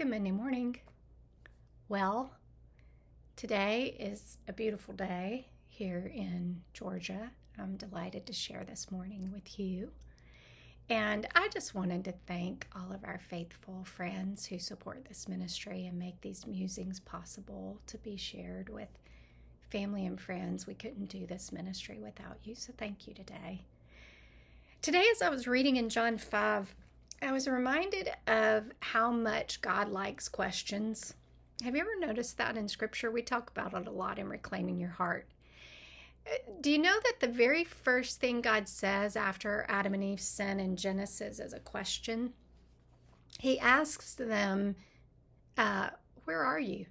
Good Monday morning. Well, today is a beautiful day here in Georgia. I'm delighted to share this morning with you. And I just wanted to thank all of our faithful friends who support this ministry and make these musings possible to be shared with family and friends. We couldn't do this ministry without you, so thank you today. Today, as I was reading in John 5, I was reminded of how much God likes questions. Have you ever noticed that in Scripture? We talk about it a lot in Reclaiming Your Heart. Do you know that the very first thing God says after Adam and Eve's sin in Genesis is a question? He asks them, where are you?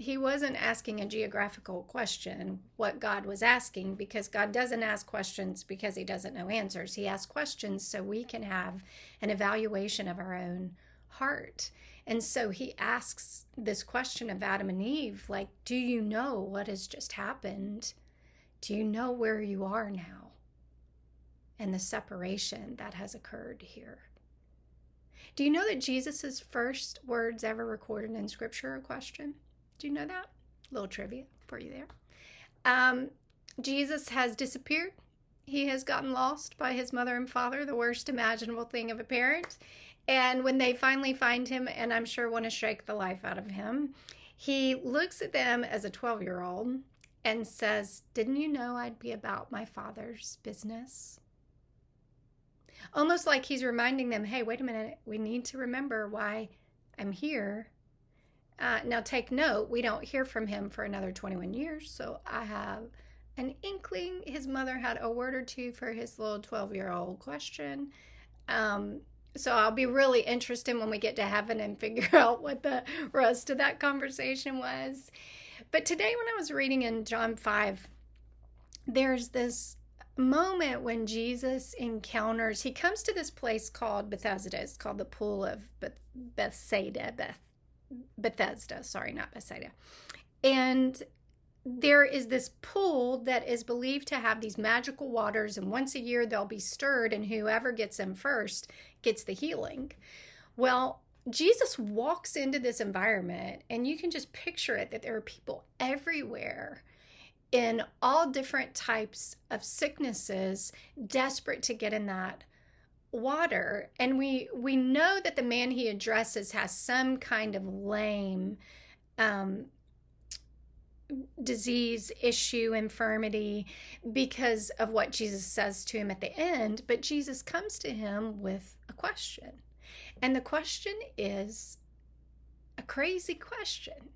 He wasn't asking a geographical question, what God was asking, because God doesn't ask questions because he doesn't know answers. He asks questions so we can have an evaluation of our own heart. And so he asks this question of Adam and Eve, like, do you know what has just happened? Do you know where you are now? And the separation that has occurred here. Do you know that Jesus's first words ever recorded in Scripture are a question? Do you know that? A little trivia for you there. Jesus has disappeared. He has gotten lost by his mother and father, the worst imaginable thing of a parent. And when they finally find him, and I'm sure want to shake the life out of him, he looks at them as a 12-year-old and says, "Didn't you know I'd be about my Father's business?" Almost like he's reminding them, hey, wait a minute, we need to remember why I'm here. Now take note, we don't hear from him for another 21 years, so I have an inkling his mother had a word or two for his little 12-year-old question. So I'll be really interested when we get to heaven and figure out what the rest of that conversation was. But today when I was reading in John 5, there's this moment when Jesus encounters, he comes to this place called Bethesda. It's called the Pool of Bethesda. And there is this pool that is believed to have these magical waters, and once a year they'll be stirred, and whoever gets them first gets the healing. Well, Jesus walks into this environment, and you can just picture it that there are people everywhere in all different types of sicknesses, desperate to get in that water. And we know that the man he addresses has some kind of lame disease, issue, infirmity, because of what Jesus says to him at the end. But Jesus comes to him with a question, and the question is a crazy question.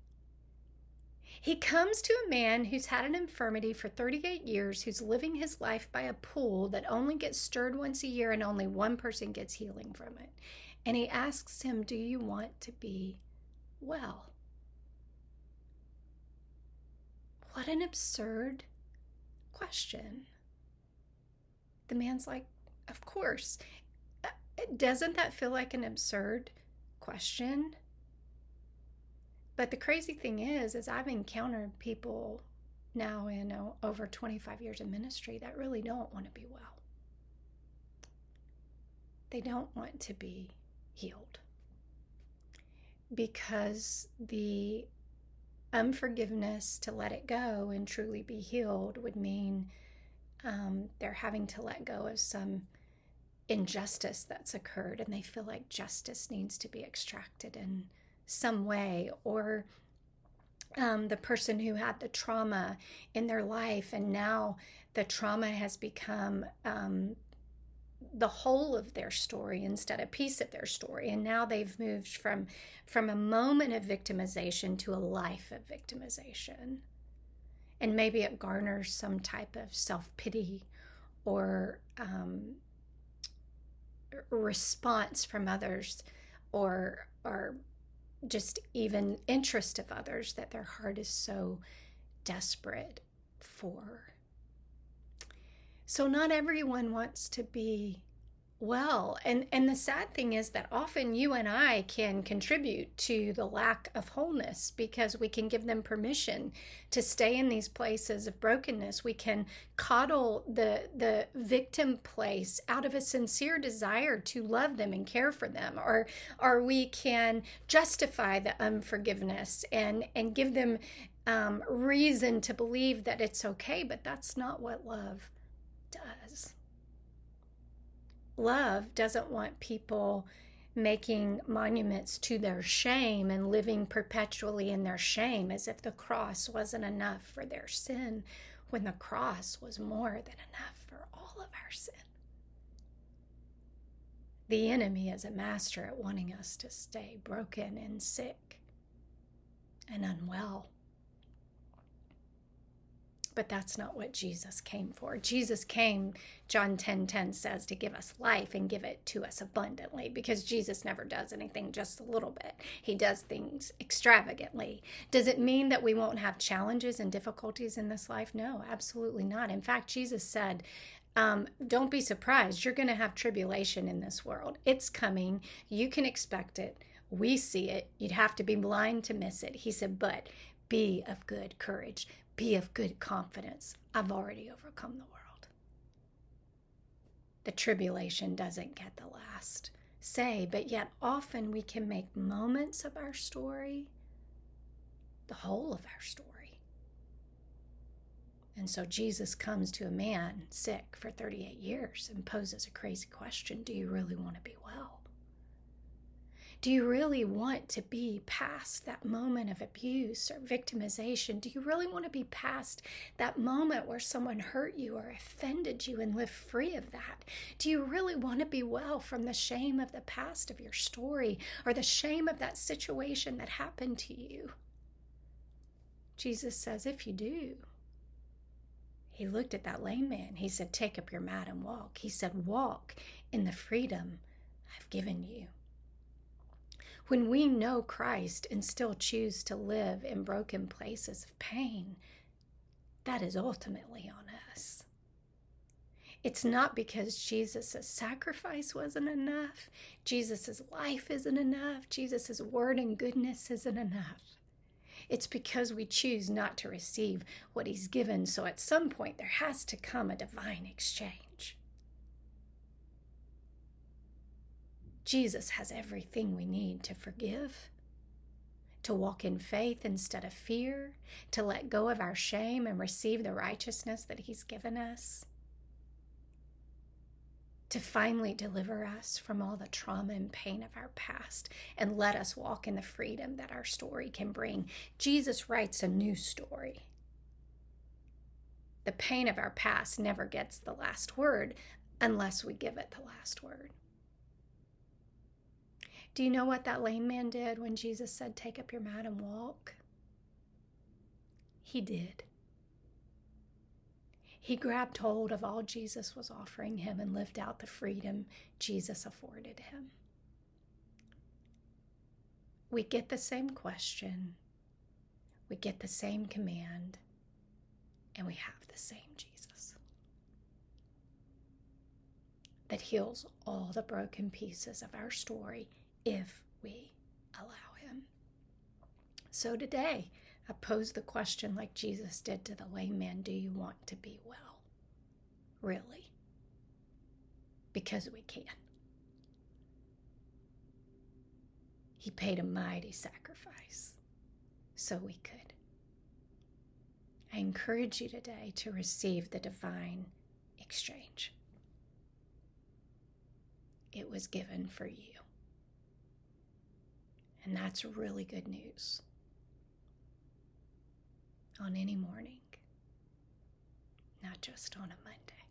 He comes to a man who's had an infirmity for 38 years, who's living his life by a pool that only gets stirred once a year and only one person gets healing from it. And he asks him, do you want to be well? What an absurd question. The man's like, of course. Doesn't that feel like an absurd question? But the crazy thing is I've encountered people now in over 25 years of ministry that really don't want to be well. They don't want to be healed because the unforgiveness to let it go and truly be healed would mean they're having to let go of some injustice that's occurred, and they feel like justice needs to be extracted and some way, or the person who had the trauma in their life, and now the trauma has become the whole of their story instead of piece of their story, and now they've moved from a moment of victimization to a life of victimization, and maybe it garners some type of self-pity or response from others, or just even interest of others that their heart is so desperate for. So not everyone wants to be well. And the sad thing is that often you and I can contribute to the lack of wholeness because we can give them permission to stay in these places of brokenness. We can coddle the victim place out of a sincere desire to love them and care for them, or we can justify the unforgiveness and give them reason to believe that it's okay, but that's not what love does. Love doesn't want people making monuments to their shame and living perpetually in their shame as if the cross wasn't enough for their sin, when the cross was more than enough for all of our sin. The enemy is a master at wanting us to stay broken and sick and unwell. But that's not what Jesus came for. Jesus came, John 10:10 says, to give us life and give it to us abundantly, because Jesus never does anything just a little bit. He does things extravagantly. Does it mean that we won't have challenges and difficulties in this life? No, absolutely not. In fact, Jesus said, don't be surprised. You're going to have tribulation in this world. It's coming. You can expect it. We see it. You'd have to be blind to miss it. He said, but be of good courage. Be of good confidence. I've already overcome the world. The tribulation doesn't get the last say, but yet often we can make moments of our story the whole of our story. And so Jesus comes to a man sick for 38 years and poses a crazy question. Do you really want to be well? Do you really want to be past that moment of abuse or victimization? Do you really want to be past that moment where someone hurt you or offended you and live free of that? Do you really want to be well from the shame of the past of your story or the shame of that situation that happened to you? Jesus says, if you do, he looked at that lame man. He said, take up your mat and walk. He said, walk in the freedom I've given you. When we know Christ and still choose to live in broken places of pain, that is ultimately on us. It's not because Jesus' sacrifice wasn't enough, Jesus' life isn't enough, Jesus' word and goodness isn't enough. It's because we choose not to receive what he's given, so at some point there has to come a divine exchange. Jesus has everything we need to forgive, to walk in faith instead of fear, to let go of our shame and receive the righteousness that he's given us, to finally deliver us from all the trauma and pain of our past and let us walk in the freedom that our story can bring. Jesus writes a new story. The pain of our past never gets the last word unless we give it the last word. Do you know what that lame man did when Jesus said, take up your mat and walk? He did. He grabbed hold of all Jesus was offering him and lived out the freedom Jesus afforded him. We get the same question, we get the same command, and we have the same Jesus that heals all the broken pieces of our story if we allow him. So today, I pose the question like Jesus did to the lame man, do you want to be well? Really? Because we can. He paid a mighty sacrifice so we could. I encourage you today to receive the divine exchange. It was given for you. And that's really good news on any morning, not just on a Monday.